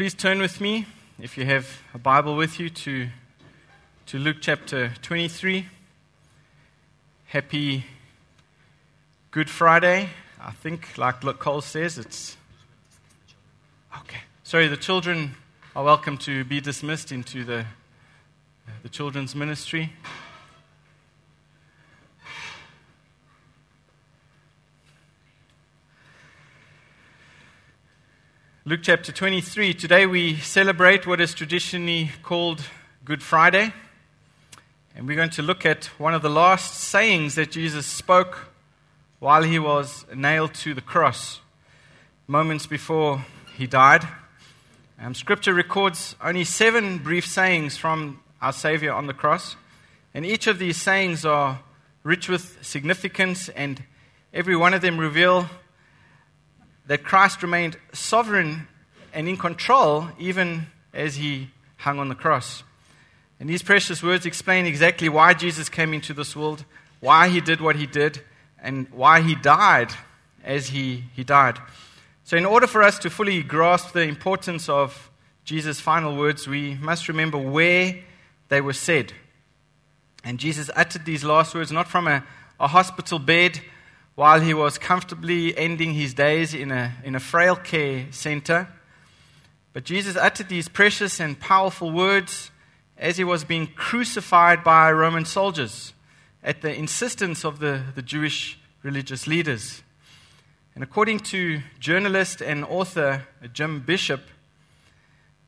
Please turn with me, if you have a Bible with you, to Luke chapter 23. Happy Good Friday. I think, like Cole says, it's... Okay. Sorry, the children are welcome to be dismissed into the children's ministry. Luke chapter 23. Today we celebrate what is traditionally called Good Friday. And we're going to look at one of the last sayings that Jesus spoke while he was nailed to the cross, moments before he died. Scripture records only 7 brief sayings from our Savior on the cross. And each of these sayings are rich with significance, and every one of them reveal that Christ remained sovereign and in control even as he hung on the cross. And these precious words explain exactly why Jesus came into this world, why he did what he did, and why he died as he died. So in order for us to fully grasp the importance of Jesus' final words, we must remember where they were said. And Jesus uttered these last words not from a hospital bed while he was comfortably ending his days in a frail care center. But Jesus uttered these precious and powerful words as he was being crucified by Roman soldiers at the insistence of the Jewish religious leaders. And according to journalist and author Jim Bishop,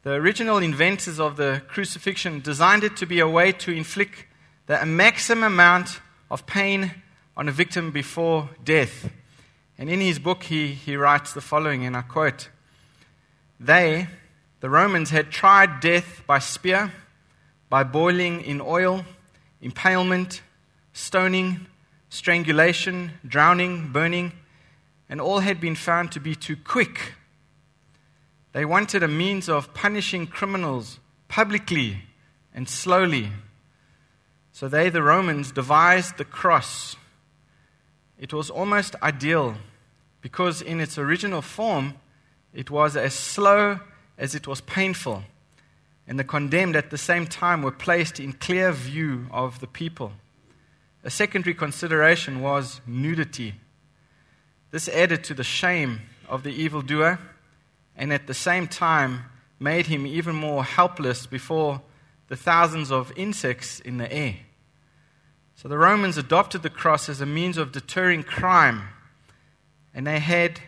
the original inventors of the crucifixion designed it to be a way to inflict the maximum amount of pain on a victim before death. And in his book, he writes the following, and I quote, "They, the Romans, had tried death by spear, by boiling in oil, impalement, stoning, strangulation, drowning, burning, and all had been found to be too quick. They wanted a means of punishing criminals publicly and slowly. So they, the Romans, devised the cross. It was almost ideal because in its original form, it was as slow as it was painful, and the condemned at the same time were placed in clear view of the people. A secondary consideration was nudity. This added to the shame of the evildoer and at the same time made him even more helpless before the thousands of insects in the air. So the Romans adopted the cross as a means of deterring crime, and they had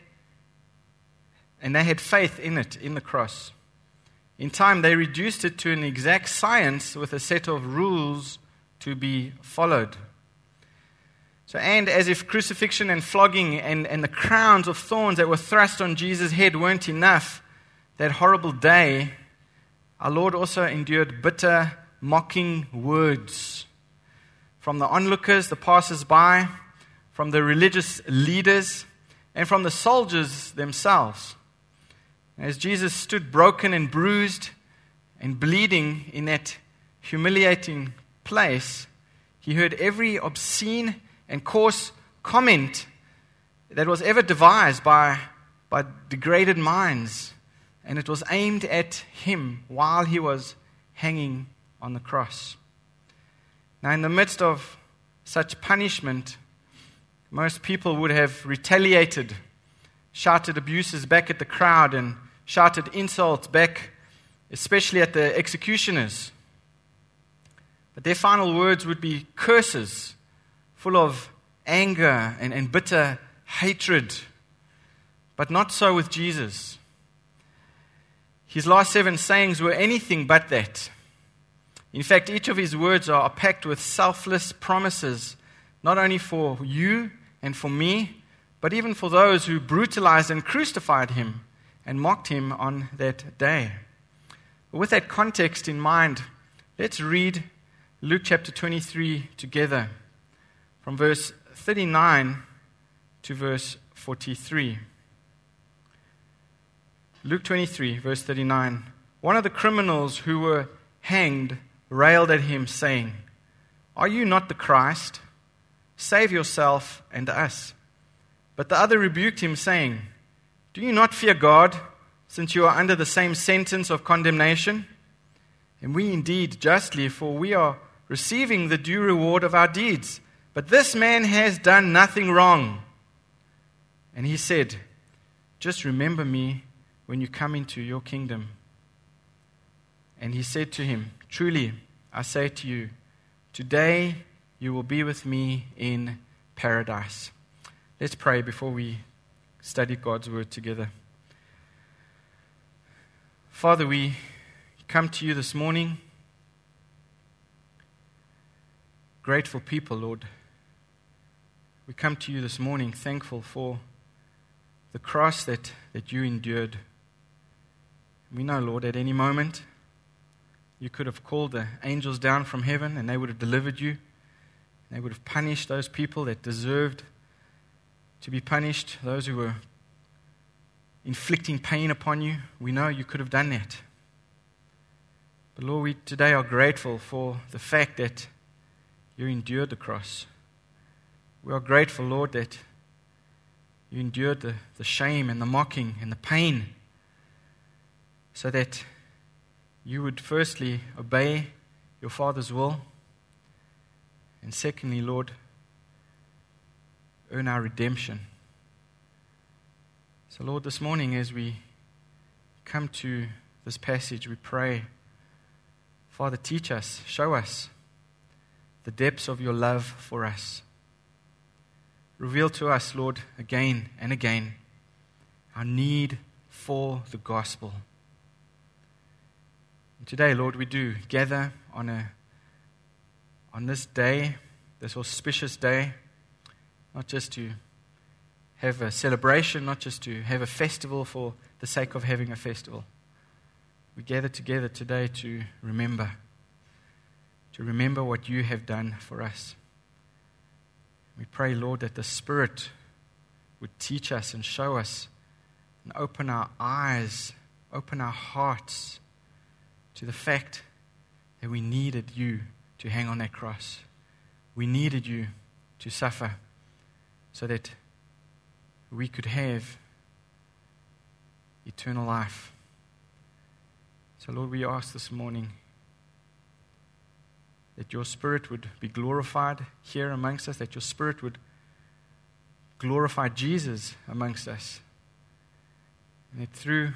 faith in it, in the cross. In time, they reduced it to an exact science with a set of rules to be followed. So, and as if crucifixion and flogging and the crowns of thorns that were thrust on Jesus' head weren't enough, that horrible day, our Lord also endured bitter, mocking words from the onlookers, the passers-by, from the religious leaders, and from the soldiers themselves. As Jesus stood broken and bruised and bleeding in that humiliating place, he heard every obscene and coarse comment that was ever devised by degraded minds, and it was aimed at him while he was hanging on the cross. Now, in the midst of such punishment, most people would have retaliated, shouted abuses back at the crowd, and shouted insults back, especially at the executioners. But their final words would be curses, full of anger and bitter hatred. But not so with Jesus. His last 7 sayings were anything but that. In fact, each of his words are packed with selfless promises, not only for you and for me, but even for those who brutalized and crucified him and mocked him on that day. With that context in mind, let's read Luke chapter 23 together, from verse 39 to verse 43. Luke 23, verse 39. One of the criminals who were hanged railed at him, saying, "Are you not the Christ? Save yourself and us." But the other rebuked him, saying, "Do you not fear God, since you are under the same sentence of condemnation? And we indeed justly, for we are receiving the due reward of our deeds. But this man has done nothing wrong. And he said, just remember me when you come into your kingdom. And he said to him, truly, I say to you, today you will be with me in paradise. Let's pray before we study God's word together. Father, we come to you this morning, grateful people, Lord. We come to you this morning thankful for the cross that you endured. We know, Lord, at any moment you could have called the angels down from heaven and they would have delivered you. They would have punished those people that deserved to be punished, those who were inflicting pain upon you. We know you could have done that. But Lord, we today are grateful for the fact that you endured the cross. We are grateful, Lord, that you endured the shame and the mocking and the pain so that you would firstly obey your Father's will, and secondly, Lord, earn our redemption. So, Lord, this morning as we come to this passage, we pray, Father, teach us, show us the depths of your love for us. Reveal to us, Lord, again and again, our need for the gospel. And today, Lord, we do gather on this day, this auspicious day, not just to have a celebration, not just to have a festival for the sake of having a festival. We gather together today to remember what you have done for us. We pray, Lord, that the Spirit would teach us and show us and open our eyes, open our hearts to the fact that we needed you to hang on that cross. We needed you to suffer so that we could have eternal life. So, Lord, we ask this morning that your Spirit would be glorified here amongst us, that your Spirit would glorify Jesus amongst us, and that through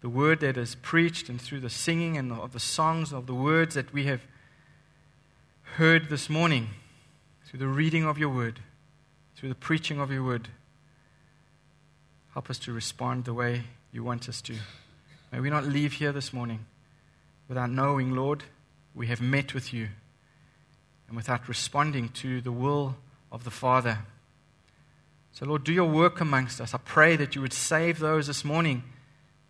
the word that is preached and through the singing and of the songs, of the words that we have heard this morning, through the reading of your word, through the preaching of your word, help us to respond the way you want us to. May we not leave here this morning without knowing, Lord, we have met with you, and without responding to the will of the Father. So, Lord, do your work amongst us. I pray that you would save those this morning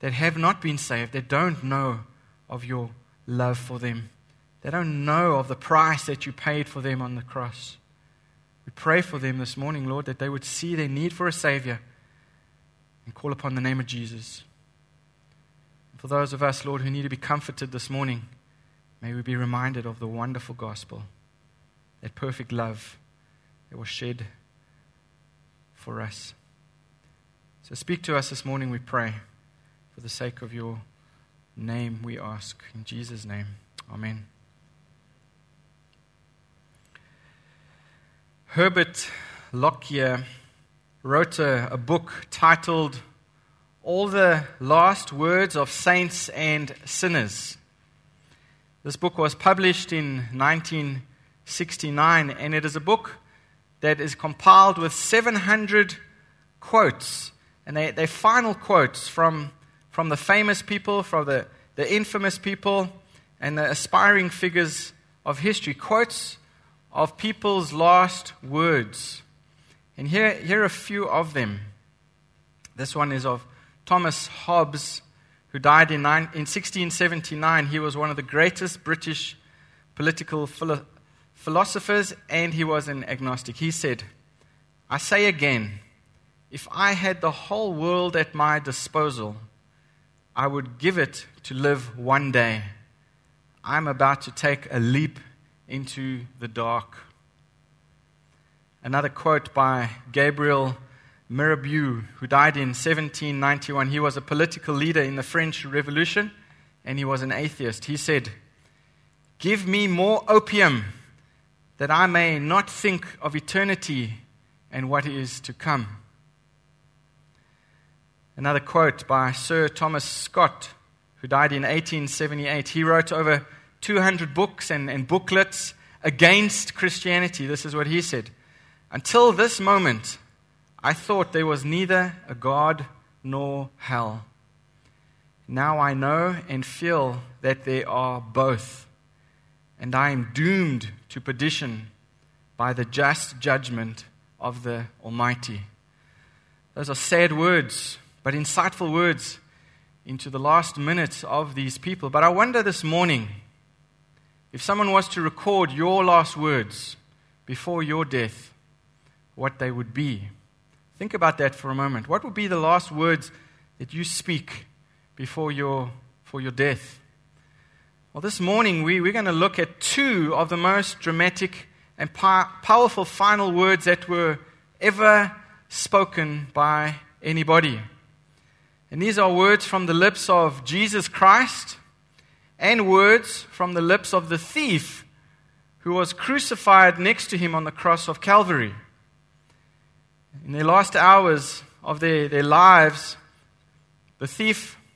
that have not been saved, that don't know of your love for them, that don't know of the price that you paid for them on the cross. We pray for them this morning, Lord, that they would see their need for a Savior and call upon the name of Jesus. And for those of us, Lord, who need to be comforted this morning, may we be reminded of the wonderful gospel, that perfect love that was shed for us. So speak to us this morning, we pray. For the sake of your name, we ask. In Jesus' name, amen. Herbert Lockyer wrote a book titled All the Last Words of Saints and Sinners. This book was published in 1969, and it is a book that is compiled with 700 quotes, and they're final quotes from the famous people, from the infamous people, and the aspiring figures of history, quotes of people's last words. And here are a few of them. This one is of Thomas Hobbes, who died in 1679. He was one of the greatest British political philosophers, and he was an agnostic. He said, "I say again, if I had the whole world at my disposal, I would give it to live one day. I'm about to take a leap into the dark." Another quote by Gabriel Mirabeau, who died in 1791. He was a political leader in the French Revolution, and he was an atheist. He said, "Give me more opium, that I may not think of eternity and what is to come." Another quote by Sir Thomas Scott, who died in 1878. He wrote over 200 books and booklets against Christianity. This is what he said: "Until this moment, I thought there was neither a God nor hell. Now I know and feel that there are both, and I am doomed to perdition by the just judgment of the Almighty." Those are sad words, but insightful words into the last minutes of these people. But I wonder this morning, if someone was to record your last words before your death, what they would be. Think about that for a moment. What would be the last words that you speak before your death? Well, this morning we're going to look at two of the most dramatic and powerful final words that were ever spoken by anybody. And these are words from the lips of Jesus Christ and words from the lips of the thief who was crucified next to him on the cross of Calvary. In their last hours of their lives, the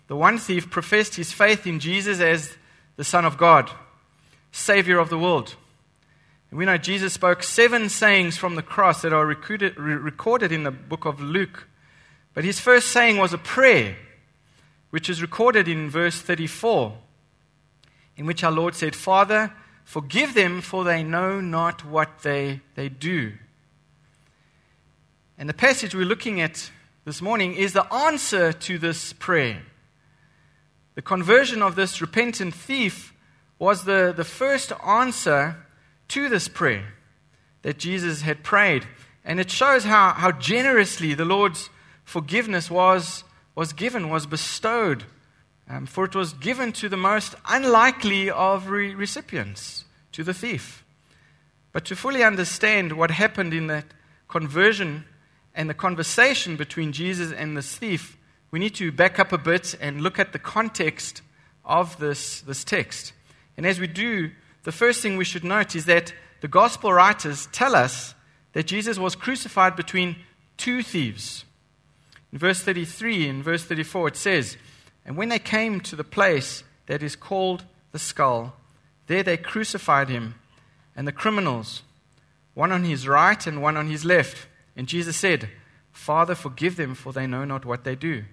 one thief, professed his faith in Jesus as the Son of God, Savior of the world. And we know Jesus spoke 7 sayings from the cross that are recorded in the book of Luke. But his first saying was a prayer, which is recorded in verse 34, in which our Lord said, "Father, forgive them, for they know not what they do." And the passage we're looking at this morning is the answer to this prayer. The conversion of this repentant thief was the first answer to this prayer that Jesus had prayed. And it shows how generously the Lord's forgiveness was bestowed. For it was given to the most unlikely of recipients, to the thief. But to fully understand what happened in that conversion and the conversation between Jesus and this thief, we need to back up a bit and look at the context of this text. And as we do, the first thing we should note is that the gospel writers tell us that Jesus was crucified between two thieves. In verse 33 and verse 34 it says, "And when they came to the place that is called the Skull, there they crucified him and the criminals, one on his right and one on his left. And Jesus said, 'Father, forgive them, for they know not what they do.'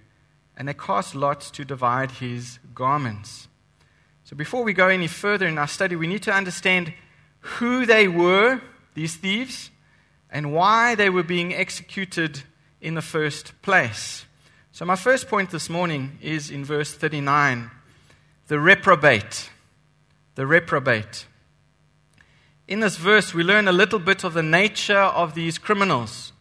And they cast lots to divide his garments." So before we go any further in our study, we need to understand who they were, these thieves, and why they were being executed in the first place. So my first point this morning is in verse 39, the reprobate. The reprobate. In this verse, we learn a little bit of the nature of these criminals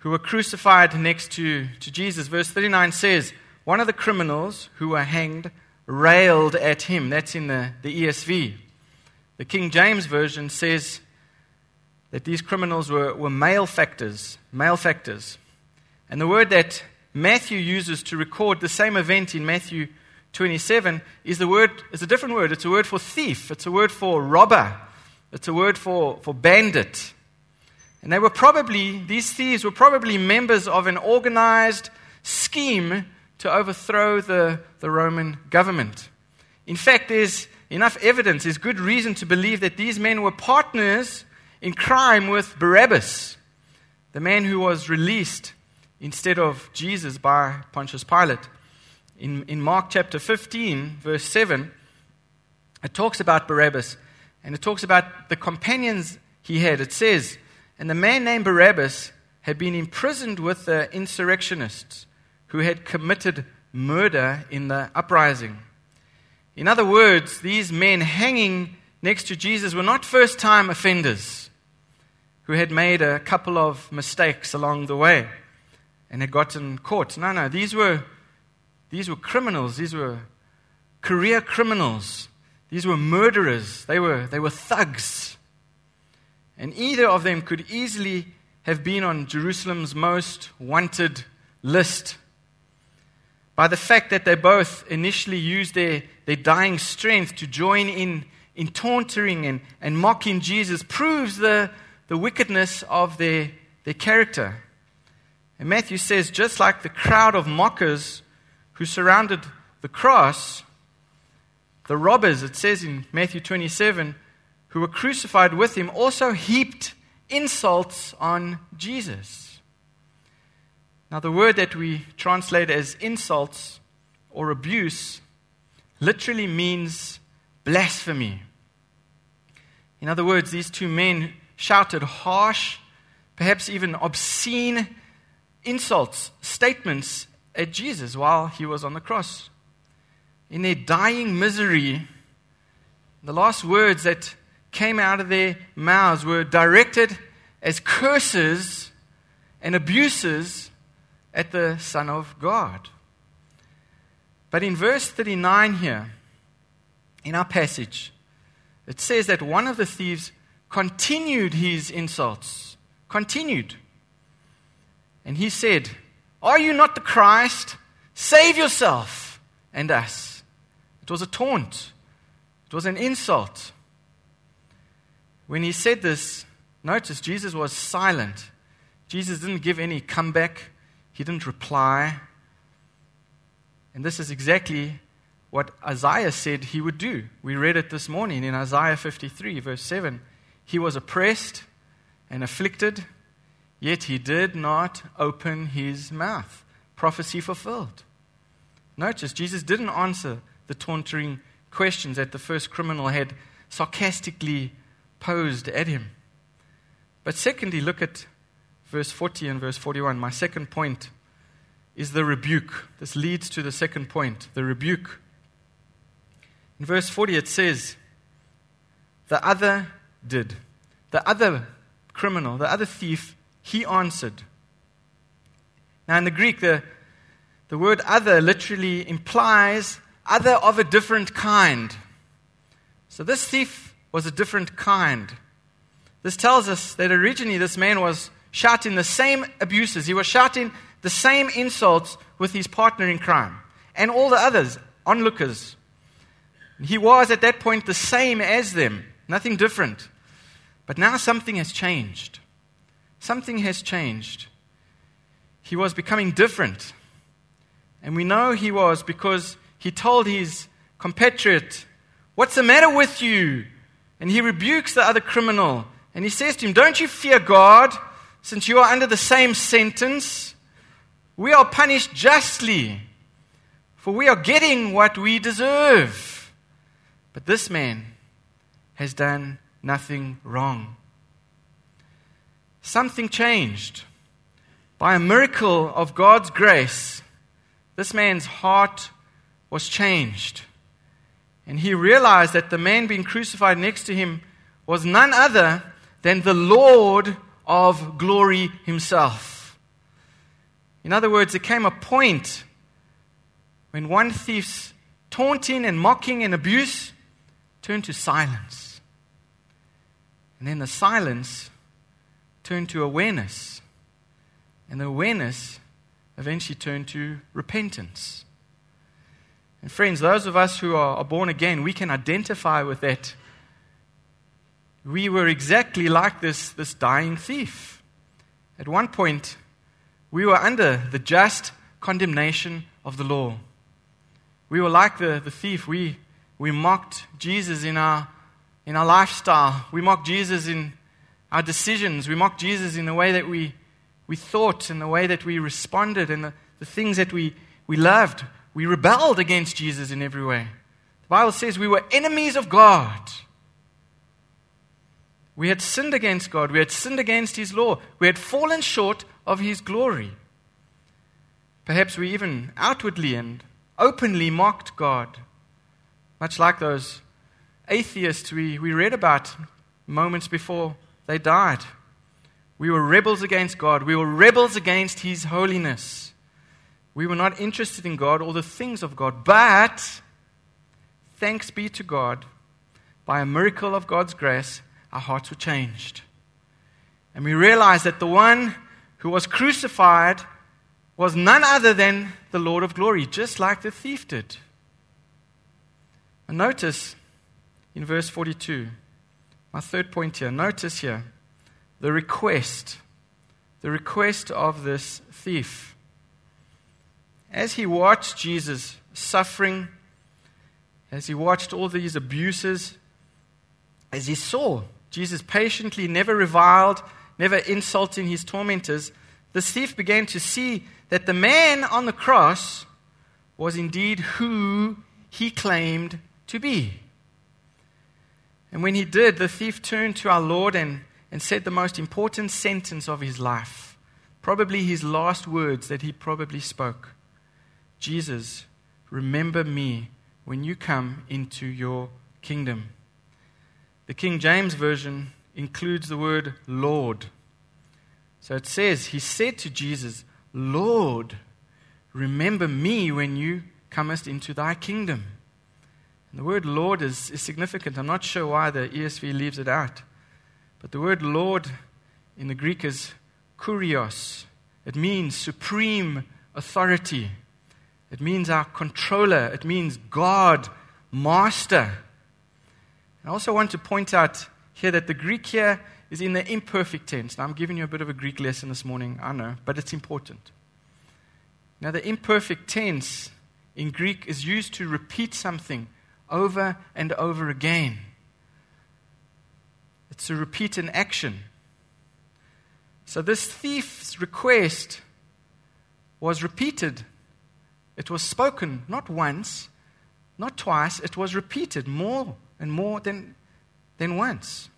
who were crucified next to Jesus. Verse 39 says, "One of the criminals who were hanged railed at him." That's in the ESV. The King James Version says that these criminals were malefactors. And the word that Matthew uses to record the same event in Matthew 27 is a different word. It's a word for thief. It's a word for robber. It's a word for bandit. And these thieves were probably members of an organized scheme to overthrow the Roman government. In fact, there's enough evidence, there's good reason to believe that these men were partners in crime with Barabbas, the man who was released instead of Jesus by Pontius Pilate. In Mark chapter 15, verse 7, it talks about Barabbas, and it talks about the companions he had. It says, "And the man named Barabbas had been imprisoned with the insurrectionists, who had committed murder in the uprising." In other words, these men hanging next to Jesus were not first-time offenders who had made a couple of mistakes along the way and had gotten caught. No, these were criminals. These were career criminals. These were murderers. They were thugs. And either of them could easily have been on Jerusalem's most wanted list by the fact that they both initially used their dying strength to join in taunting and mocking Jesus proves the wickedness of their character. And Matthew says, just like the crowd of mockers who surrounded the cross, the robbers, it says in Matthew 27, who were crucified with him, also heaped insults on Jesus. Now, the word that we translate as insults or abuse literally means blasphemy. In other words, these two men shouted harsh, perhaps even obscene insults, statements at Jesus while he was on the cross. In their dying misery, the last words that came out of their mouths were directed as curses and abuses at the Son of God. But in verse 39 here, in our passage, it says that one of the thieves continued his insults. Continued. And he said, "Are you not the Christ? Save yourself and us." It was a taunt. It was an insult. When he said this, notice Jesus was silent. Jesus didn't give any comeback. He didn't reply. And this is exactly what Isaiah said he would do. We read it this morning in Isaiah 53, verse 7. He was oppressed and afflicted, yet he did not open his mouth. Prophecy fulfilled. Notice, Jesus didn't answer the taunting questions that the first criminal had sarcastically posed at him. But secondly, look at verse 40 and verse 41. My second point is the rebuke. This leads to the second point, the rebuke. In verse 40 it says, the other did. The other criminal, the other thief, he answered. Now in the Greek, the word other literally implies other of a different kind. So this thief was a different kind. This tells us that originally this man was shouting the same abuses. He was shouting the same insults with his partner in crime and all the others, onlookers. He was at that point the same as them, nothing different. But now something has changed. Something has changed. He was becoming different. And we know he was because he told his compatriot, "What's the matter with you?" And he rebukes the other criminal. And he says to him, "Don't you fear God, since you are under the same sentence? We are punished justly, for we are getting what we deserve. But this man has done nothing wrong." Something changed. By a miracle of God's grace, this man's heart was changed. And he realized that the man being crucified next to him was none other than the Lord of glory himself. In other words, there came a point when one thief's taunting and mocking and abuse turned to silence. And then the silence turned to awareness. And the awareness eventually turned to repentance. And friends, those of us who are born again, we can identify with that. We were exactly like this dying thief. At one point, we were under the just condemnation of the law. We were like the thief. We mocked Jesus in our lifestyle. We mocked Jesus in our decisions. We mocked Jesus in the way that we thought and the way that we responded and the things that we loved. We rebelled against Jesus in every way. The Bible says we were enemies of God. We had sinned against God. We had sinned against His law. We had fallen short of His glory. Perhaps we even outwardly and openly mocked God. Much like those atheists we read about moments before they died. We were rebels against God. We were rebels against His holiness. We were not interested in God or the things of God, but thanks be to God, by a miracle of God's grace, our hearts were changed. And we realize that the one who was crucified was none other than the Lord of glory, just like the thief did. And notice in verse 42, my third point here, notice here, the request of this thief. As he watched Jesus suffering, as he watched all these abuses, as he saw Jesus patiently, never reviled, never insulting his tormentors, the thief began to see that the man on the cross was indeed who he claimed to be. And when he did, the thief turned to our Lord and said the most important sentence of his life, probably his last words that he probably spoke. Jesus, remember me when you come into your kingdom. The King James Version includes the word Lord. So it says, he said to Jesus, Lord, remember me when you comest into thy kingdom. And the word Lord is significant. I'm not sure why the ESV leaves it out. But the word Lord in the Greek is kurios. It means supreme authority. It means our controller. It means God, master. I also want to point out here that the Greek here is in the imperfect tense. Now, I'm giving you a bit of a Greek lesson this morning, I know, but it's important. Now, the imperfect tense in Greek is used to repeat something over and over again. It's to repeat an action. So this thief's request was repeated. It was spoken not once, not twice. It was repeated more and more than once.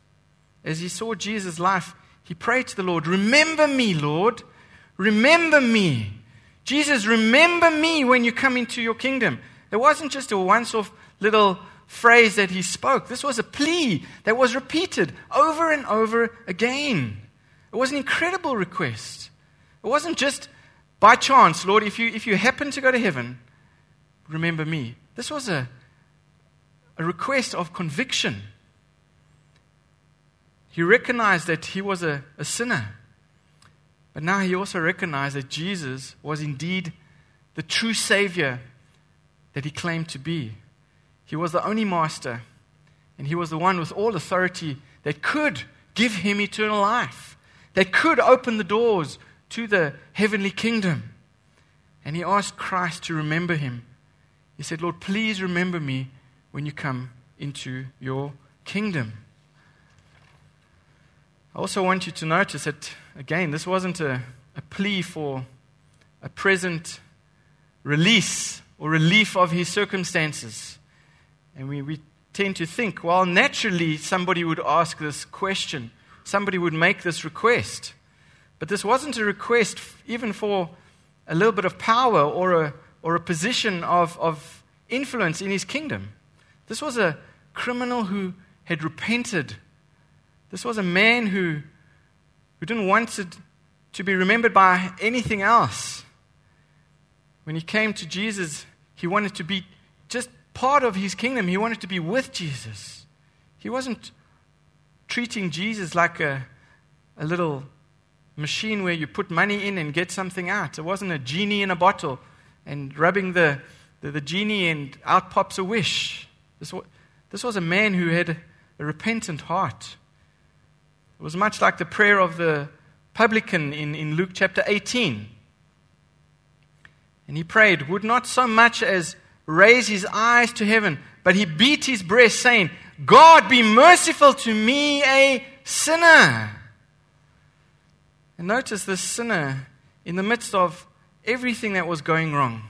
As he saw Jesus' life, he prayed to the Lord, remember me, Lord. Remember me. Jesus, remember me when you come into your kingdom. It wasn't just a once-off little phrase that he spoke. This was a plea that was repeated over and over again. It was an incredible request. It wasn't just by chance, Lord, if you happen to go to heaven, remember me. This was a request of conviction. He recognized that he was a sinner. But now he also recognized that Jesus was indeed the true Savior that he claimed to be. He was the only master, and he was the one with all authority that could give him eternal life, that could open the doors to the heavenly kingdom. And he asked Christ to remember him. He said, Lord, please remember me when you come into your kingdom. I also want you to notice that, again, this wasn't a plea for a present release or relief of his circumstances. And we tend to think, well, naturally somebody would ask this question. Somebody would make this request. But this wasn't a request even for a little bit of power or a position of influence in his kingdom. This was a criminal who had repented. This was a man who didn't want it to be remembered by anything else. When he came to Jesus, he wanted to be just part of his kingdom. He wanted to be with Jesus. He wasn't treating Jesus like a little machine where you put money in and get something out. It wasn't a genie in a bottle and rubbing the genie and out pops a wish. This was a man who had a repentant heart. It was much like the prayer of the publican in Luke chapter 18. And he prayed, would not so much as raise his eyes to heaven, but he beat his breast, saying, God, be merciful to me, a sinner. And notice this sinner, in the midst of everything that was going wrong,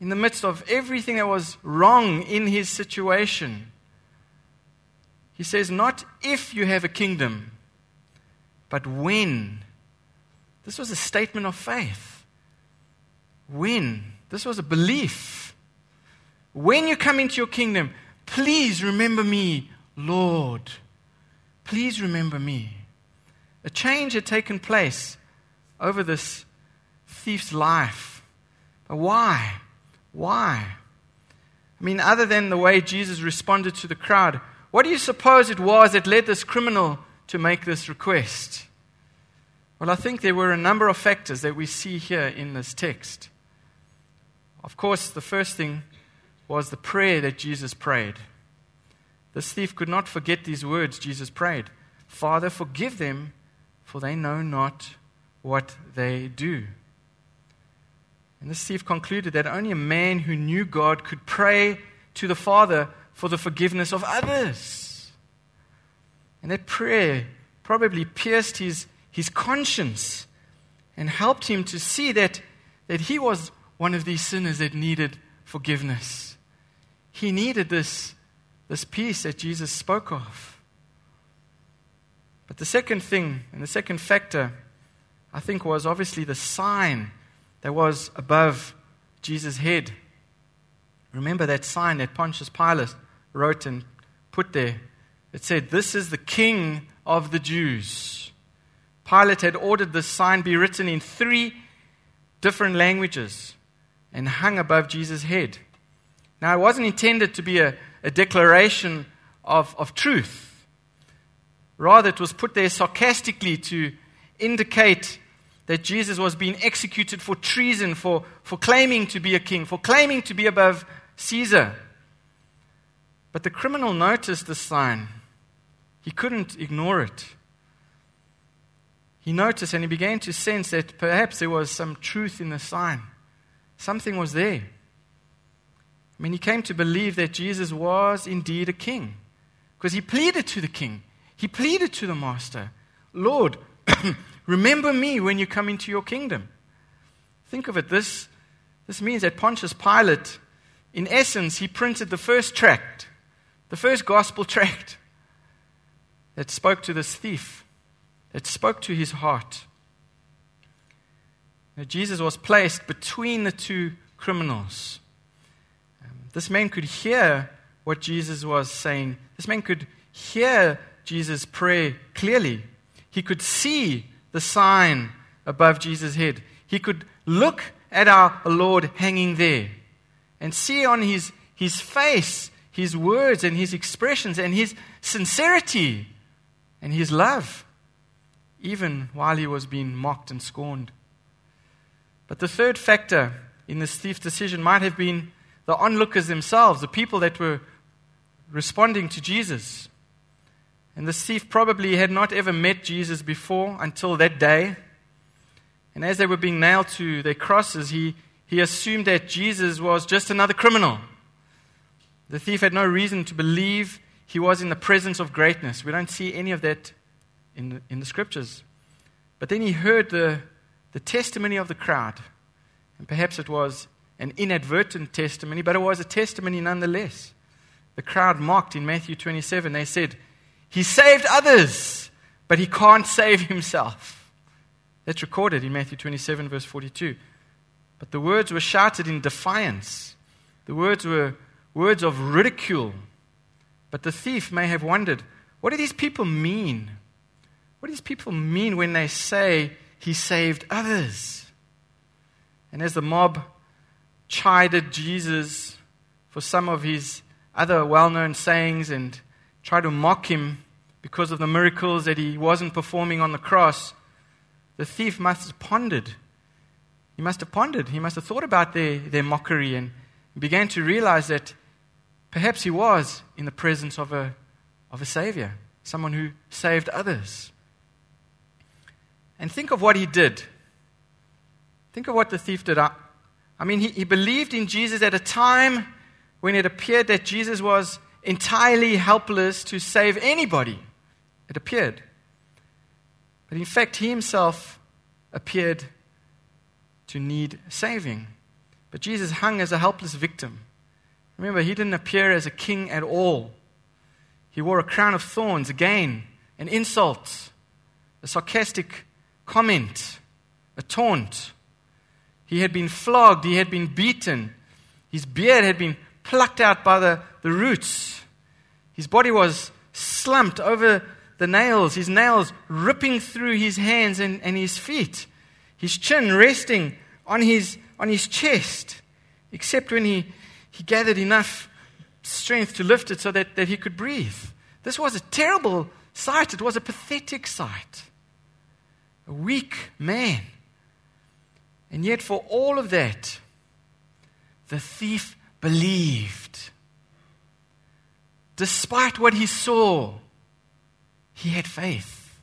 in the midst of everything that was wrong in his situation, he says, not if you have a kingdom, but when. This was a statement of faith. When. This was a belief. When you come into your kingdom, please remember me, Lord. Please remember me. A change had taken place over this thief's life. But why? Why? I mean, other than the way Jesus responded to the crowd, what do you suppose it was that led this criminal to make this request? Well, I think there were a number of factors that we see here in this text. Of course, the first thing was the prayer that Jesus prayed. This thief could not forget these words Jesus prayed. Father, forgive them, for they know not what they do. And this thief concluded that only a man who knew God could pray to the Father for the forgiveness of others. And that prayer probably pierced his conscience and helped him to see that he was one of these sinners that needed forgiveness. He needed this peace that Jesus spoke of. But the second thing and the second factor, I think, was obviously the sign that was above Jesus' head. Remember that sign that Pontius Pilate wrote and put there. It said, "This is the King of the Jews." Pilate had ordered this sign be written in 3 different languages and hung above Jesus' head. Now, it wasn't intended to be a declaration of truth. Rather, it was put there sarcastically to indicate that Jesus was being executed for treason, for claiming to be a king, for claiming to be above Caesar. But the criminal noticed the sign. He couldn't ignore it. He noticed and he began to sense that perhaps there was some truth in the sign. Something was there. I mean, he came to believe that Jesus was indeed a king, because he pleaded to the king. He pleaded to the master, "Lord, remember me when you come into your kingdom." Think of it. This means that Pontius Pilate, in essence, he printed the first tract, the first gospel tract that spoke to this thief, that spoke to his heart. Now, Jesus was placed between the two criminals. This man could hear what Jesus was saying. This man could hear Jesus' prayer clearly. He could see the sign above Jesus' head. He could look at our Lord hanging there and see on his face, his words and his expressions and his sincerity and his love, even while he was being mocked and scorned. But the third factor in this thief's decision might have been the onlookers themselves, the people that were responding to Jesus. And the thief probably had not ever met Jesus before until that day. And as they were being nailed to their crosses, he assumed that Jesus was just another criminal. The thief had no reason to believe he was in the presence of greatness. We don't see any of that in the scriptures. But then he heard the testimony of the crowd. And perhaps it was an inadvertent testimony, but it was a testimony nonetheless. The crowd mocked in Matthew 27. They said, "He saved others, but he can't save himself." That's recorded in Matthew 27, verse 42. But the words were shouted in defiance. The words were words of ridicule. But the thief may have wondered, what do these people mean? What do these people mean when they say he saved others? And as the mob chided Jesus for some of his other well-known sayings and tried to mock him because of the miracles that he wasn't performing on the cross, the thief must have pondered. He must have thought about their mockery and began to realize that perhaps he was in the presence of a Savior, someone who saved others. And think of what he did. Think of what the thief did. I mean, he believed in Jesus at a time when it appeared that Jesus was entirely helpless to save anybody. It appeared. But in fact, he himself appeared to need saving. But Jesus hung as a helpless victim. Remember, he didn't appear as a king at all. He wore a crown of thorns, again, an insult, a sarcastic comment, a taunt. He had been flogged. He had been beaten. His beard had been plucked out by the roots. His body was slumped over the nails, his nails ripping through his hands and his feet, his chin resting on his chest, except when he gathered enough strength to lift it so that he could breathe. This was a terrible sight. It was a pathetic sight. a weak man. And yet for all of that, the thief believed. Despite what he saw, he had faith.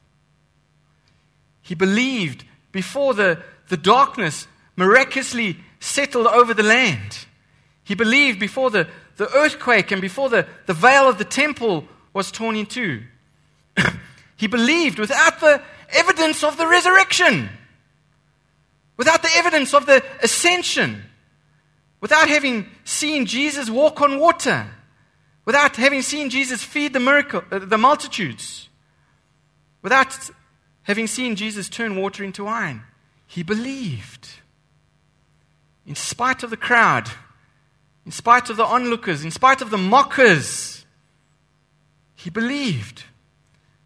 He believed before the darkness miraculously settled over the land. He believed before the earthquake and before the veil of the temple was torn in two. He believed without the evidence of the resurrection, without the evidence of the ascension, without having seen Jesus walk on water, without having seen Jesus feed the multitudes, without having seen Jesus turn water into wine. He believed. In spite of the crowd, in spite of the onlookers, in spite of the mockers, he believed.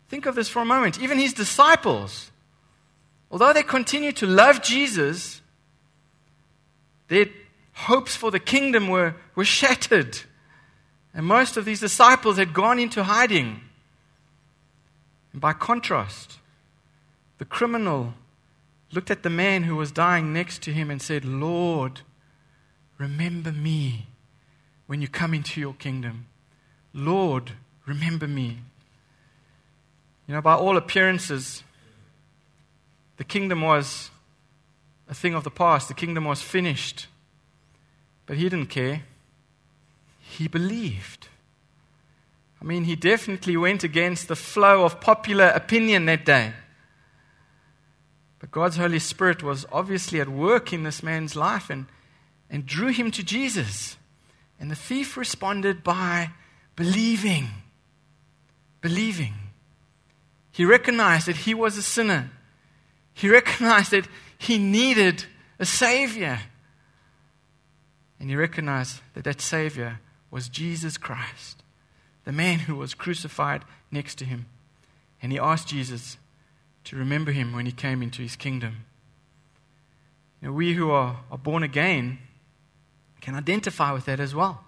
Think of this for a moment. Even his disciples, although they continued to love Jesus, their hopes for the kingdom were shattered. And most of these disciples had gone into hiding. And by contrast, the criminal looked at the man who was dying next to him and said, "Lord, remember me when you come into your kingdom. Lord, remember me." You know, by all appearances, the kingdom was a thing of the past. The kingdom was finished. But he didn't care. He believed. I mean, he definitely went against the flow of popular opinion that day. But God's Holy Spirit was obviously at work in this man's life and drew him to Jesus. And the thief responded by believing. Believing. He recognized that he was a sinner. He recognized that he needed a Savior. And he recognized that that Savior was Jesus Christ, the man who was crucified next to him. And he asked Jesus to remember him when he came into his kingdom. Now, we who are born again can identify with that as well.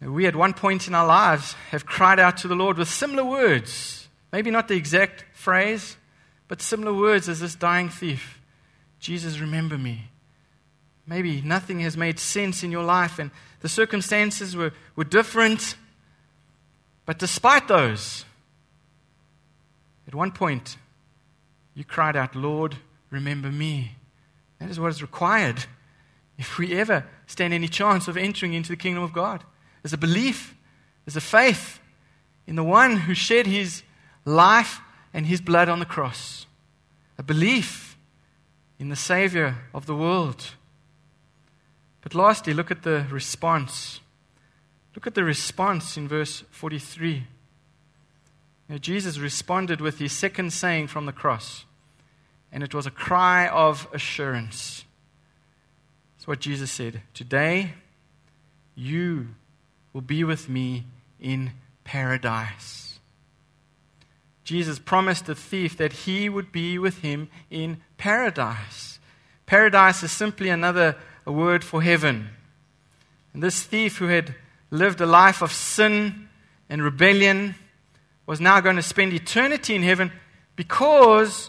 Now, we at one point in our lives have cried out to the Lord with similar words, maybe not the exact phrase, but similar words as this dying thief. Jesus, remember me. Maybe nothing has made sense in your life and the circumstances were different. But despite those, at one point, you cried out, Lord, remember me. That is what is required if we ever stand any chance of entering into the kingdom of God. There's a belief, there's a faith in the one who shed his life and his blood on the cross. A belief in the Savior of the world. But lastly, look at the response. Look at the response in verse 43. Now, Jesus responded with his second saying from the cross, and it was a cry of assurance. That's what Jesus said. Today, you will be with me in paradise. Jesus promised the thief that he would be with him in paradise. Paradise is simply a word for heaven. And this thief who had lived a life of sin and rebellion was now going to spend eternity in heaven because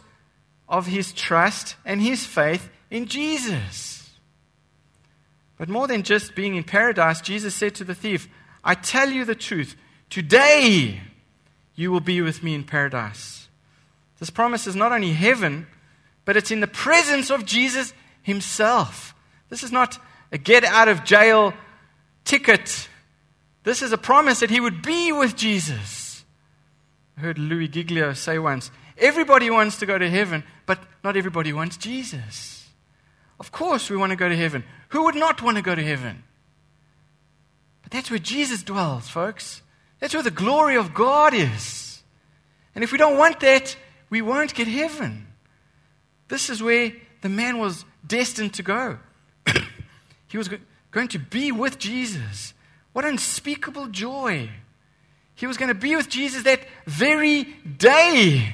of his trust and his faith in Jesus. But more than just being in paradise, Jesus said to the thief, I tell you the truth, today you will be with me in paradise. This promise is not only heaven, but it's in the presence of Jesus himself. This is not a get-out-of-jail ticket. This is a promise that he would be with Jesus. I heard Louis Giglio say once, everybody wants to go to heaven, but not everybody wants Jesus. Of course we want to go to heaven. Who would not want to go to heaven? But that's where Jesus dwells, folks. That's where the glory of God is. And if we don't want that, we won't get heaven. This is where the man was destined to go. He was going to be with Jesus. What unspeakable joy. He was going to be with Jesus that very day.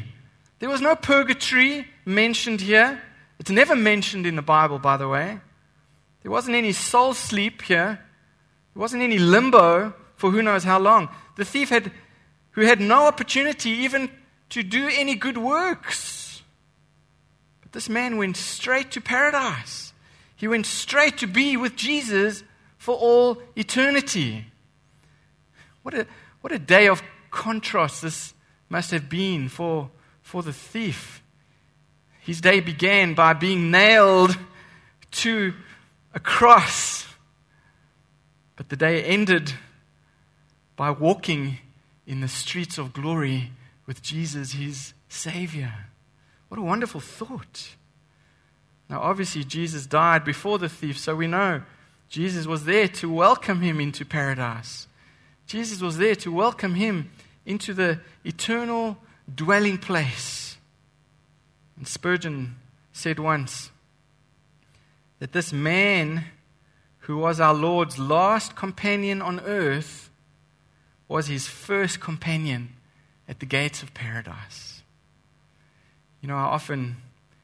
There was no purgatory mentioned here. It's never mentioned in the Bible, by the way. There wasn't any soul sleep here. There wasn't any limbo for who knows how long. The thief who had no opportunity even to do any good works. this man went straight to paradise. He went straight to be with Jesus for all eternity. What a day of contrast this must have been for the thief. His day began by being nailed to a cross, but the day ended by walking in the streets of glory with Jesus, his Savior. What a wonderful thought. Now, obviously, Jesus died before the thief, so we know Jesus was there to welcome him into paradise. Jesus was there to welcome him into the eternal dwelling place. And Spurgeon said once that this man who was our Lord's last companion on earth was his first companion at the gates of paradise. You know, I often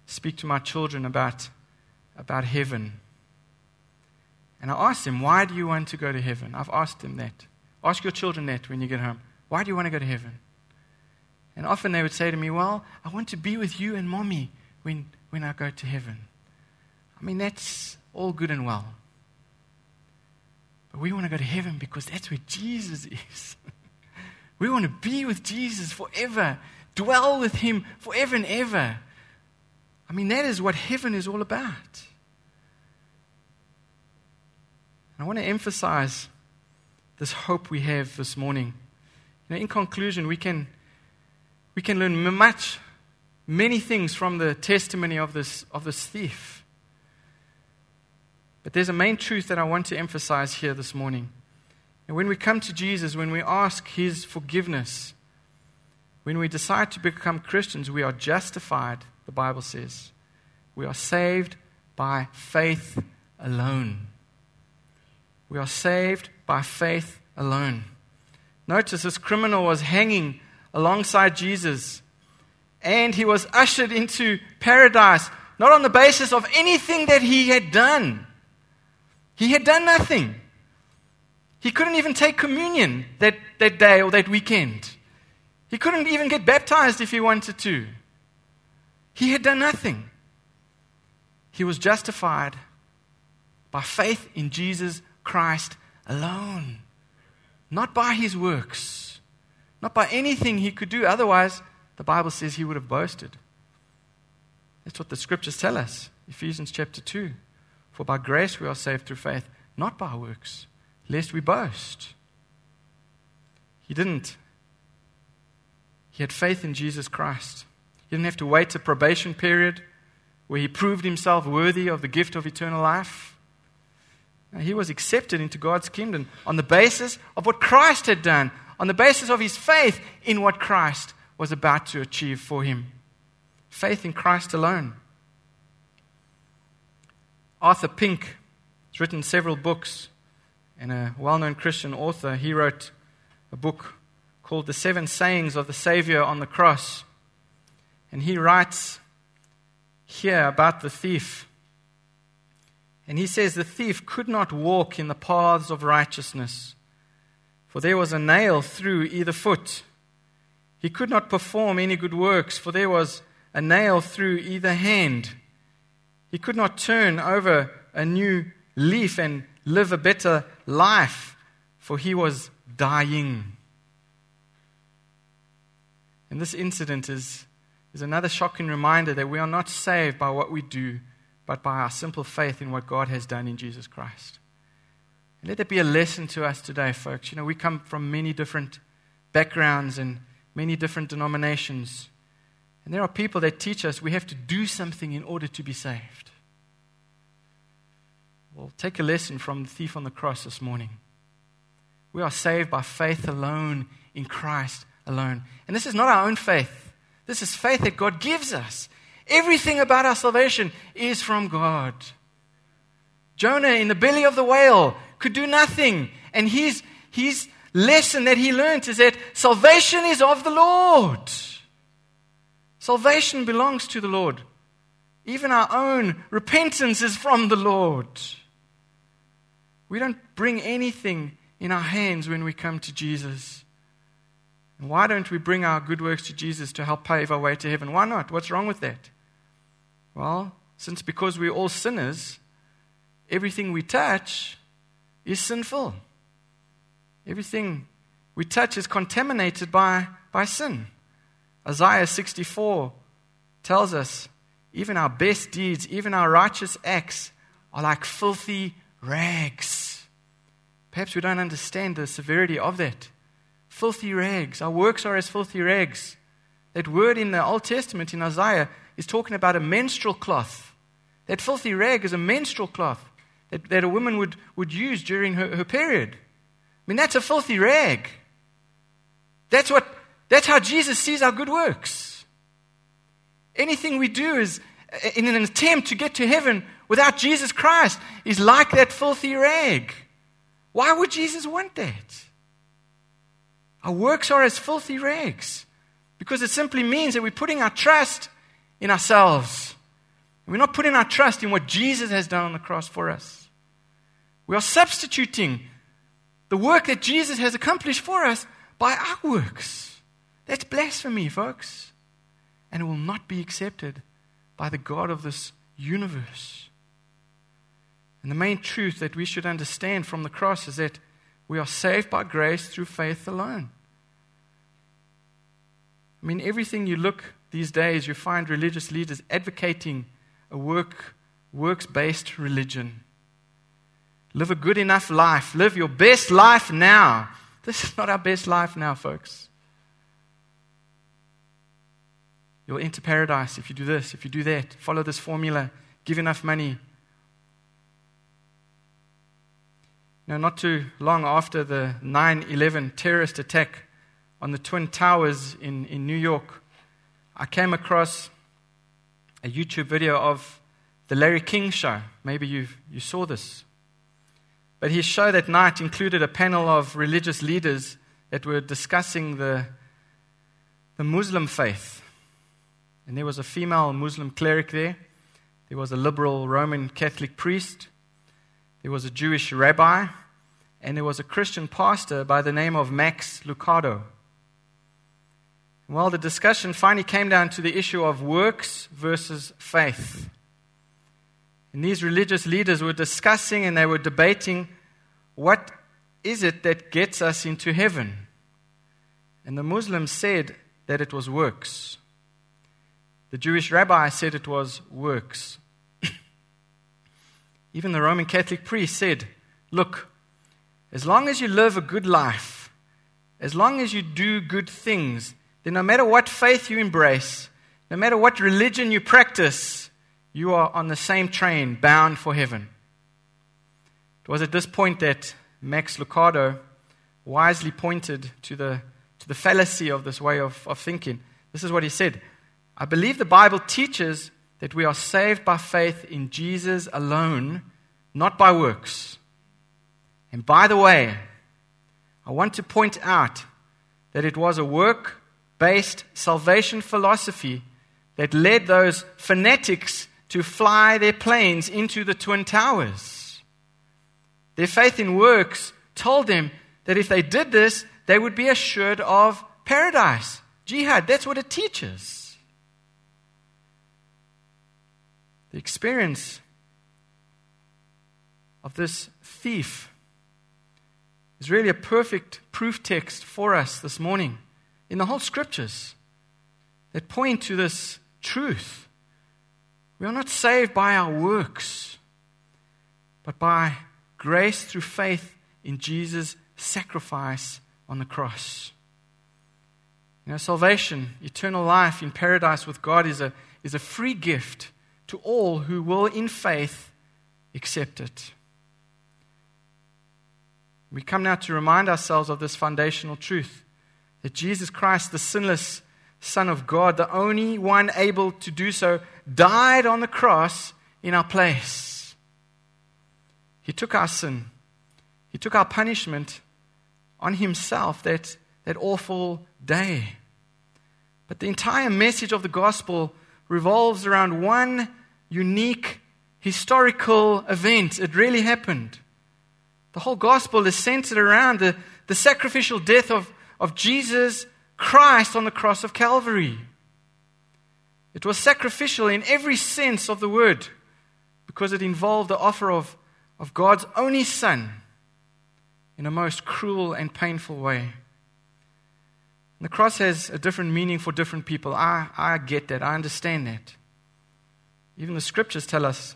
speak to my children about heaven. And I ask them, why do you want to go to heaven? I've asked them that. Ask your children that when you get home. Why do you want to go to heaven? And often they would say to me, well, I want to be with you and mommy when I go to heaven. I mean, that's all good and well. But we want to go to heaven because that's where Jesus is. We want to be with Jesus forever, dwell with him forever and ever. I mean, that is what heaven is all about. And I want to emphasize this hope we have this morning. You know, in conclusion, we can learn many things from the testimony of this thief. But there's a main truth that I want to emphasize here this morning. And when we come to Jesus, when we ask his forgiveness, when we decide to become Christians, we are justified, the Bible says. We are saved by faith alone. We are saved by faith alone. Notice this criminal was hanging alongside Jesus, and he was ushered into paradise, not on the basis of anything that he had done. He had done nothing. He couldn't even take communion that day or that weekend. He couldn't even get baptized if he wanted to. He had done nothing. He was justified by faith in Jesus Christ alone. Not by his works. Not by anything he could do. Otherwise, the Bible says he would have boasted. That's what the scriptures tell us. Ephesians chapter 2. For by grace we are saved through faith, not by works, lest we boast. He didn't. He had faith in Jesus Christ. He didn't have to wait a probation period where he proved himself worthy of the gift of eternal life. Now, he was accepted into God's kingdom on the basis of what Christ had done, on the basis of his faith in what Christ was about to achieve for him. Faith in Christ alone. Arthur Pink has written several books, and a well-known Christian author, he wrote a book called The Seven Sayings of the Savior on the Cross. And he writes here about the thief. And he says, the thief could not walk in the paths of righteousness, for there was a nail through either foot. He could not perform any good works, for there was a nail through either hand. He could not turn over a new leaf and live a better life, for he was dying. And this incident is another shocking reminder that we are not saved by what we do, but by our simple faith in what God has done in Jesus Christ. And let that be a lesson to us today, folks. You know, we come from many different backgrounds and many different denominations. And there are people that teach us we have to do something in order to be saved. Well, take a lesson from the thief on the cross this morning. We are saved by faith alone in Christ alone. And this is not our own faith. This is faith that God gives us. Everything about our salvation is from God. Jonah in the belly of the whale could do nothing. And his lesson that he learned is that salvation is of the Lord. Salvation belongs to the Lord. Even our own repentance is from the Lord. We don't bring anything in our hands when we come to Jesus. And why don't we bring our good works to Jesus to help pave our way to heaven? Why not? What's wrong with that? Well, since because we're all sinners, everything we touch is sinful. Everything we touch is contaminated by sin. Isaiah 64 tells us, even our best deeds, even our righteous acts are like filthy rags. Perhaps we don't understand the severity of that. Filthy rags. Our works are as filthy rags. That word in the Old Testament in Isaiah is talking about a menstrual cloth. That filthy rag is a menstrual cloth that a woman would use during her period. I mean, that's a filthy rag. That's how Jesus sees our good works. Anything we do is in an attempt to get to heaven without Jesus Christ is like that filthy rag. Why would Jesus want that? Our works are as filthy rags because it simply means that we're putting our trust in ourselves. We're not putting our trust in what Jesus has done on the cross for us. We are substituting the work that Jesus has accomplished for us by our works. That's blasphemy, folks. And it will not be accepted by the God of this universe. And the main truth that we should understand from the cross is that we are saved by grace through faith alone. I mean, everything you look these days, you find religious leaders advocating a works-based religion. Live a good enough life. Live your best life now. This is not our best life now, folks. You'll enter paradise if you do this, if you do that. Follow this formula. Give enough money. Now, not too long after the 9/11 terrorist attack on the Twin Towers in New York, I came across a YouTube video of the Larry King show. Maybe you saw this. But his show that night included a panel of religious leaders that were discussing the Muslim faith. And there was a female Muslim cleric there. There was a liberal Roman Catholic priest. There was a Jewish rabbi. And there was a Christian pastor by the name of Max Lucado. Well, the discussion finally came down to the issue of works versus faith. And these religious leaders were discussing and they were debating what is it that gets us into heaven. And the Muslims said that it was works. The Jewish rabbi said it was works. Even the Roman Catholic priest said, look, as long as you live a good life, as long as you do good things, then no matter what faith you embrace, no matter what religion you practice, you are on the same train bound for heaven. It was at this point that Max Lucado wisely pointed to the fallacy of this way of thinking. This is what he said. I believe the Bible teaches that we are saved by faith in Jesus alone, not by works. And by the way, I want to point out that it was a work-based salvation philosophy that led those fanatics to fly their planes into the Twin Towers. Their faith in works told them that if they did this, they would be assured of paradise. Jihad, that's what it teaches. The experience of this thief is really a perfect proof text for us this morning. In the whole scriptures that point to this truth. We are not saved by our works, but by grace through faith in Jesus' sacrifice on the cross. You know, salvation, eternal life in paradise with God is a free gift to all who will in faith accept it. We come now to remind ourselves of this foundational truth. That Jesus Christ, the sinless Son of God, the only one able to do so, died on the cross in our place. He took our sin. He took our punishment on himself that awful day. But the entire message of the gospel revolves around one unique historical event. It really happened. The whole gospel is centered around the sacrificial death of Jesus Christ on the cross of Calvary. It was sacrificial in every sense of the word because it involved the offer of God's only Son in a most cruel and painful way. The cross has a different meaning for different people. I get that. I understand that. Even the scriptures tell us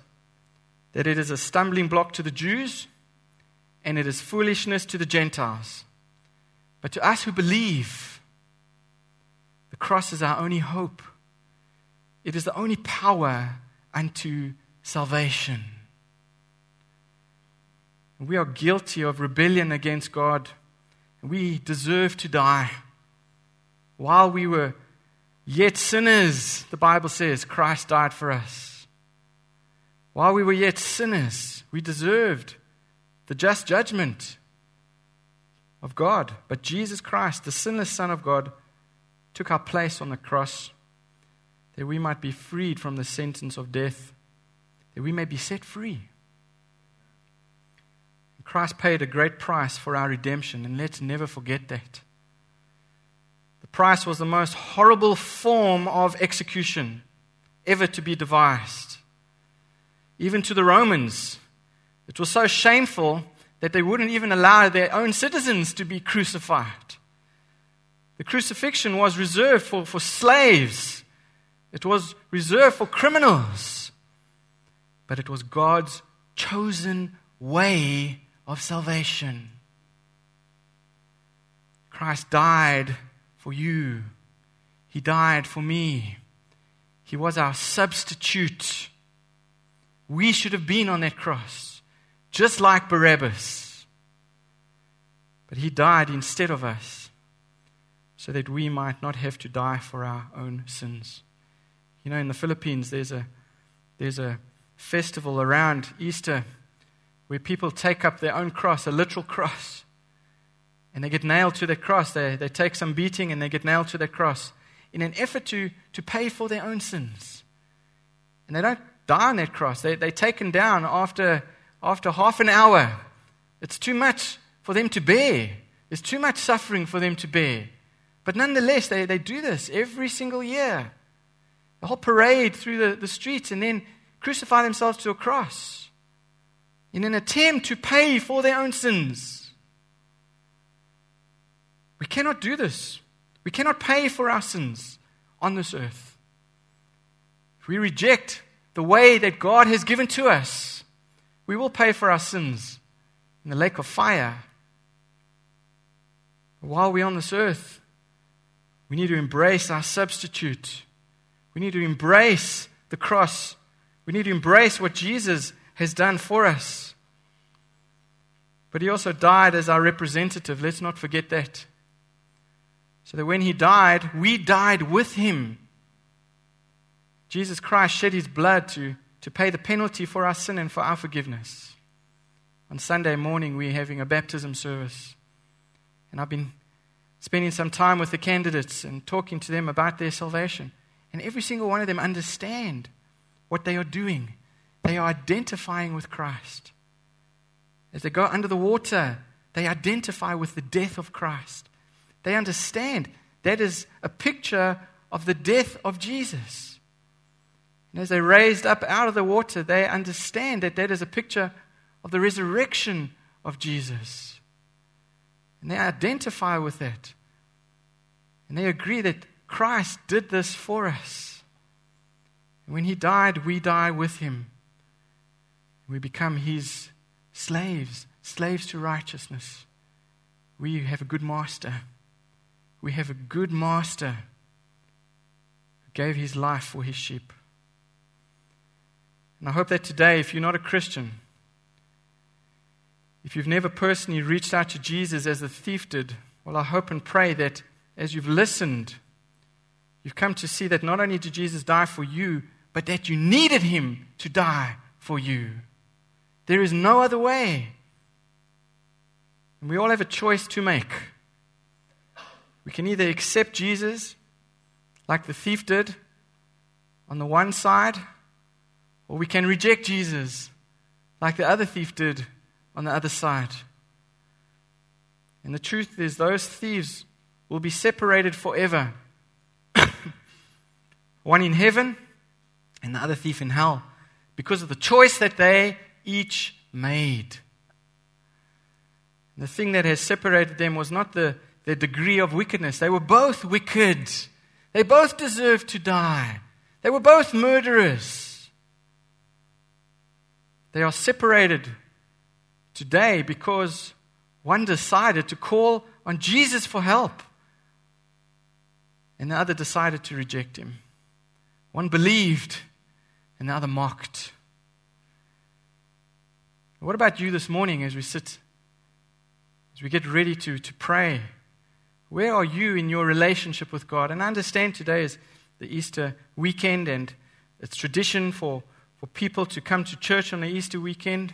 that it is a stumbling block to the Jews and it is foolishness to the Gentiles. But to us who believe, the cross is our only hope. It is the only power unto salvation. We are guilty of rebellion against God. We deserve to die. While we were yet sinners, the Bible says, Christ died for us. While we were yet sinners, we deserved the just judgment of God. But Jesus Christ, the sinless Son of God, took our place on the cross that we might be freed from the sentence of death, that we may be set free. Christ paid a great price for our redemption, and let's never forget that. Price was the most horrible form of execution ever to be devised. Even to the Romans, it was so shameful that they wouldn't even allow their own citizens to be crucified. The crucifixion was reserved for slaves. It was reserved for criminals. But it was God's chosen way of salvation. Christ died for you. He died for me. He was our substitute. We should have been on that cross, just like Barabbas. But he died instead of us, so that we might not have to die for our own sins. You know, in the Philippines, there's a festival around Easter where people take up their own cross, a literal cross. And they get nailed to the cross. They take some beating and they get nailed to the cross in an effort to pay for their own sins. And they don't die on that cross. They're taken down after half an hour. It's too much for them to bear. There's too much suffering for them to bear. But nonetheless, they do this every single year. The whole parade through the streets and then crucify themselves to a cross in an attempt to pay for their own sins. We cannot do this. We cannot pay for our sins on this earth. If we reject the way that God has given to us, we will pay for our sins in the lake of fire. While we're on this earth, we need to embrace our substitute. We need to embrace the cross. We need to embrace what Jesus has done for us. But he also died as our representative. Let's not forget that. So that when he died, we died with him. Jesus Christ shed his blood to pay the penalty for our sin and for our forgiveness. On Sunday morning, we're having a baptism service. And I've been spending some time with the candidates and talking to them about their salvation. And every single one of them understand what they are doing. They are identifying with Christ. As they go under the water, they identify with the death of Christ. They understand that is a picture of the death of Jesus. And as they raised up out of the water, they understand that that is a picture of the resurrection of Jesus. And they identify with that. And they agree that Christ did this for us. And when he died, we die with him. We become his slaves, slaves to righteousness. We have a good master. We have a good master who gave his life for his sheep. And I hope that today, if you're not a Christian, if you've never personally reached out to Jesus as the thief did, well, I hope and pray that as you've listened, you've come to see that not only did Jesus die for you, but that you needed him to die for you. There is no other way. And we all have a choice to make. We can either accept Jesus, like the thief did, on the one side, or we can reject Jesus, like the other thief did, on the other side. And the truth is, those thieves will be separated forever one in heaven and the other thief in hell, because of the choice that they each made. The thing that has separated them was not their degree of wickedness. They were both wicked. They both deserved to die. They were both murderers. They are separated today because one decided to call on Jesus for help, and the other decided to reject him. One believed, and the other mocked. What about you this morning as we sit, as we get ready to pray? Where are you in your relationship with God? And I understand today is the Easter weekend, and it's tradition for people to come to church on the Easter weekend,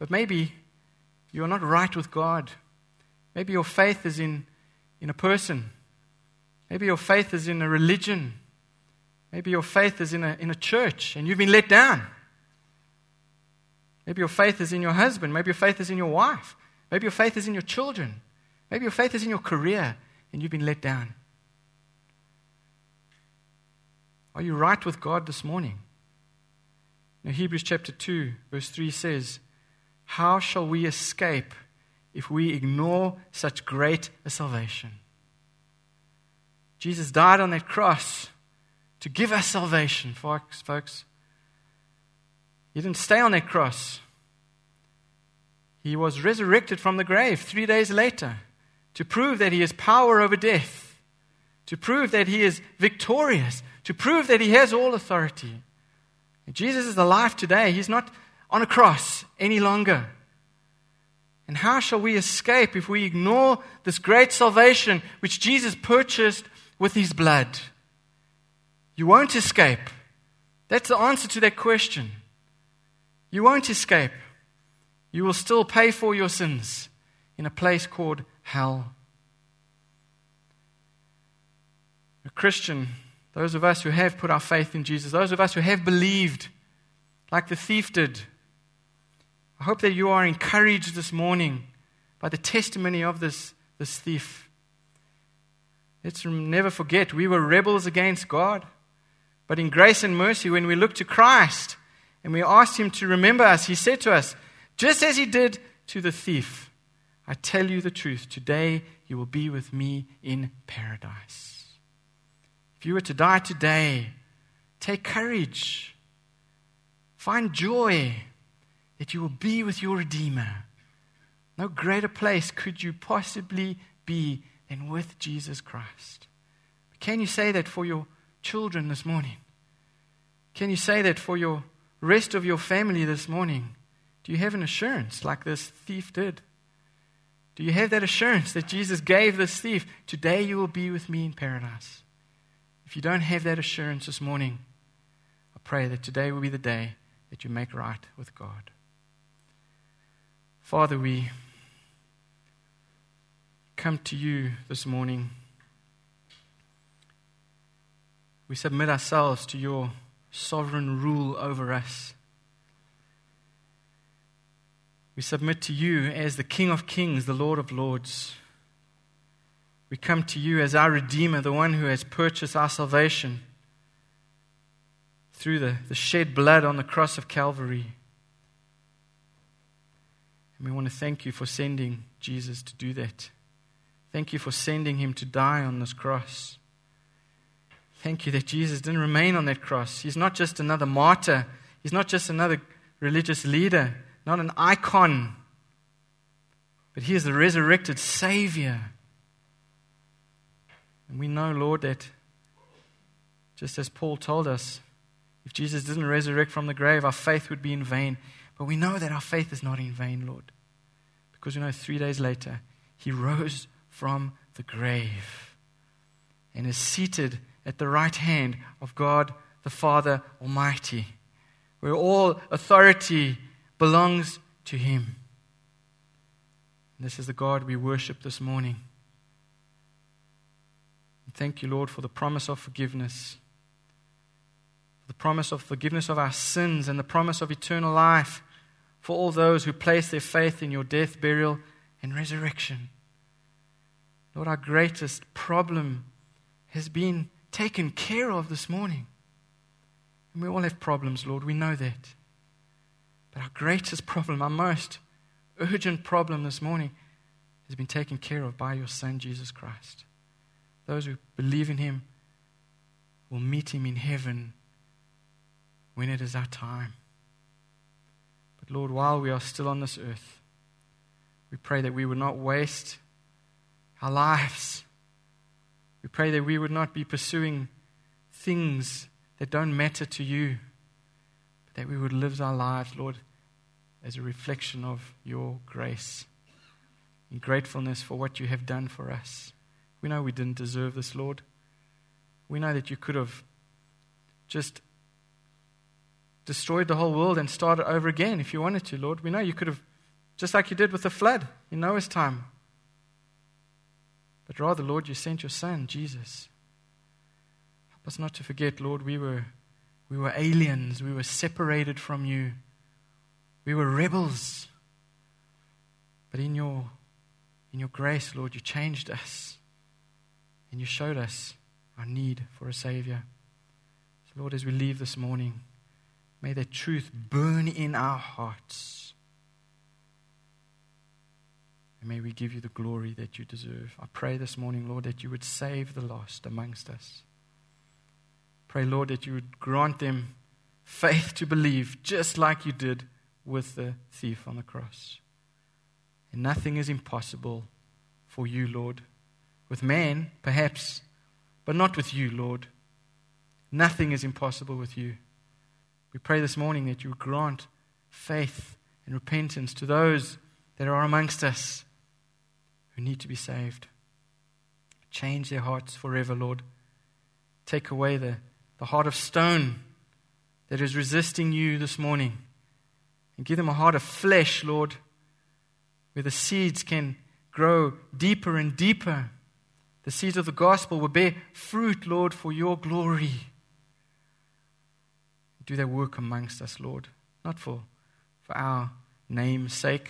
but maybe you're not right with God. Maybe your faith is in a person. Maybe your faith is in a religion. Maybe your faith is in a church and you've been let down. Maybe your faith is in your husband. Maybe your faith is in your wife. Maybe your faith is in your children. Maybe your faith is in your career and you've been let down. Are you right with God this morning? Now, Hebrews chapter 2, verse 3 says, "How shall we escape if we ignore such great a salvation?" Jesus died on that cross to give us salvation, folks. He didn't stay on that cross. He was resurrected from the grave 3 days later to prove that he has power over death, to prove that he is victorious, to prove that he has all authority. And Jesus is alive today. He's not on a cross any longer. And how shall we escape if we ignore this great salvation which Jesus purchased with his blood? You won't escape. That's the answer to that question. You won't escape. You will still pay for your sins in a place called hell. A Christian, those of us who have put our faith in Jesus, those of us who have believed like the thief did, I hope that you are encouraged this morning by the testimony of this thief. Let's never forget, we were rebels against God. But in grace and mercy, when we look to Christ and we asked him to remember us, he said to us, just as he did to the thief, "I tell you the truth, today you will be with me in paradise." If you were to die today, take courage. Find joy that you will be with your Redeemer. No greater place could you possibly be than with Jesus Christ. Can you say that for your children this morning? Can you say that for your rest of your family this morning? Do you have an assurance like this thief did? Do you have that assurance that Jesus gave this thief, "Today you will be with me in paradise"? If you don't have that assurance this morning, I pray that today will be the day that you make right with God. Father, we come to you this morning. We submit ourselves to your sovereign rule over us. We submit to you as the King of Kings, the Lord of Lords. We come to you as our Redeemer, the one who has purchased our salvation through the shed blood on the cross of Calvary. And we want to thank you for sending Jesus to do that. Thank you for sending him to die on this cross. Thank you that Jesus didn't remain on that cross. He's not just another martyr. He's not just another religious leader, not an icon. But he is the resurrected Savior. And we know, Lord, that just as Paul told us, if Jesus didn't resurrect from the grave, our faith would be in vain. But we know that our faith is not in vain, Lord, because we know 3 days later, he rose from the grave and is seated at the right hand of God the Father Almighty, where all authority belongs to him. And this is the God we worship this morning. And thank you, Lord, for the promise of forgiveness. The promise of forgiveness of our sins and the promise of eternal life for all those who place their faith in your death, burial, and resurrection. Lord, our greatest problem has been taken care of this morning. And we all have problems, Lord, we know that. But our greatest problem, our most urgent problem this morning has been taken care of by your Son, Jesus Christ. Those who believe in him will meet him in heaven when it is our time. But Lord, while we are still on this earth, we pray that we would not waste our lives. We pray that we would not be pursuing things that don't matter to you, but that we would live our lives, Lord, as a reflection of your grace, in gratefulness for what you have done for us. We know we didn't deserve this, Lord. We know that you could have just destroyed the whole world and started over again if you wanted to, Lord. We know you could have, just like you did with the flood in Noah's time. But rather, Lord, you sent your Son, Jesus. Help us not to forget, Lord, we were aliens. We were separated from you. We were rebels. But in your grace, Lord, you changed us. And you showed us our need for a Savior. So, Lord, as we leave this morning, may that truth burn in our hearts. And may we give you the glory that you deserve. I pray this morning, Lord, that you would save the lost amongst us. Pray, Lord, that you would grant them faith to believe, just like you did with the thief on the cross. And nothing is impossible for you, Lord. With man, perhaps, but not with you, Lord. Nothing is impossible with you. We pray this morning that you would grant faith and repentance to those that are amongst us who need to be saved. Change their hearts forever, Lord. Take away the heart of stone that is resisting you this morning. And give them a heart of flesh, Lord, where the seeds can grow deeper and deeper. The seeds of the gospel will bear fruit, Lord, for your glory. Do that work amongst us, Lord, not for our name's sake,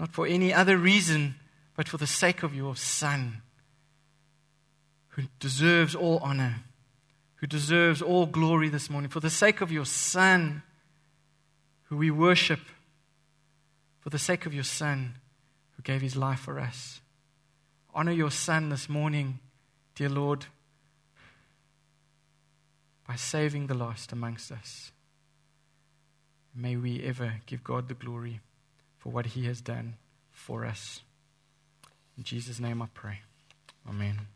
not for any other reason, but for the sake of your Son, who deserves all honor, who deserves all glory this morning, for the sake of your Son, who we worship, for the sake of your Son, who gave his life for us. Honor your Son this morning, dear Lord, by saving the lost amongst us. May we ever give God the glory for what he has done for us. In Jesus' name I pray. Amen.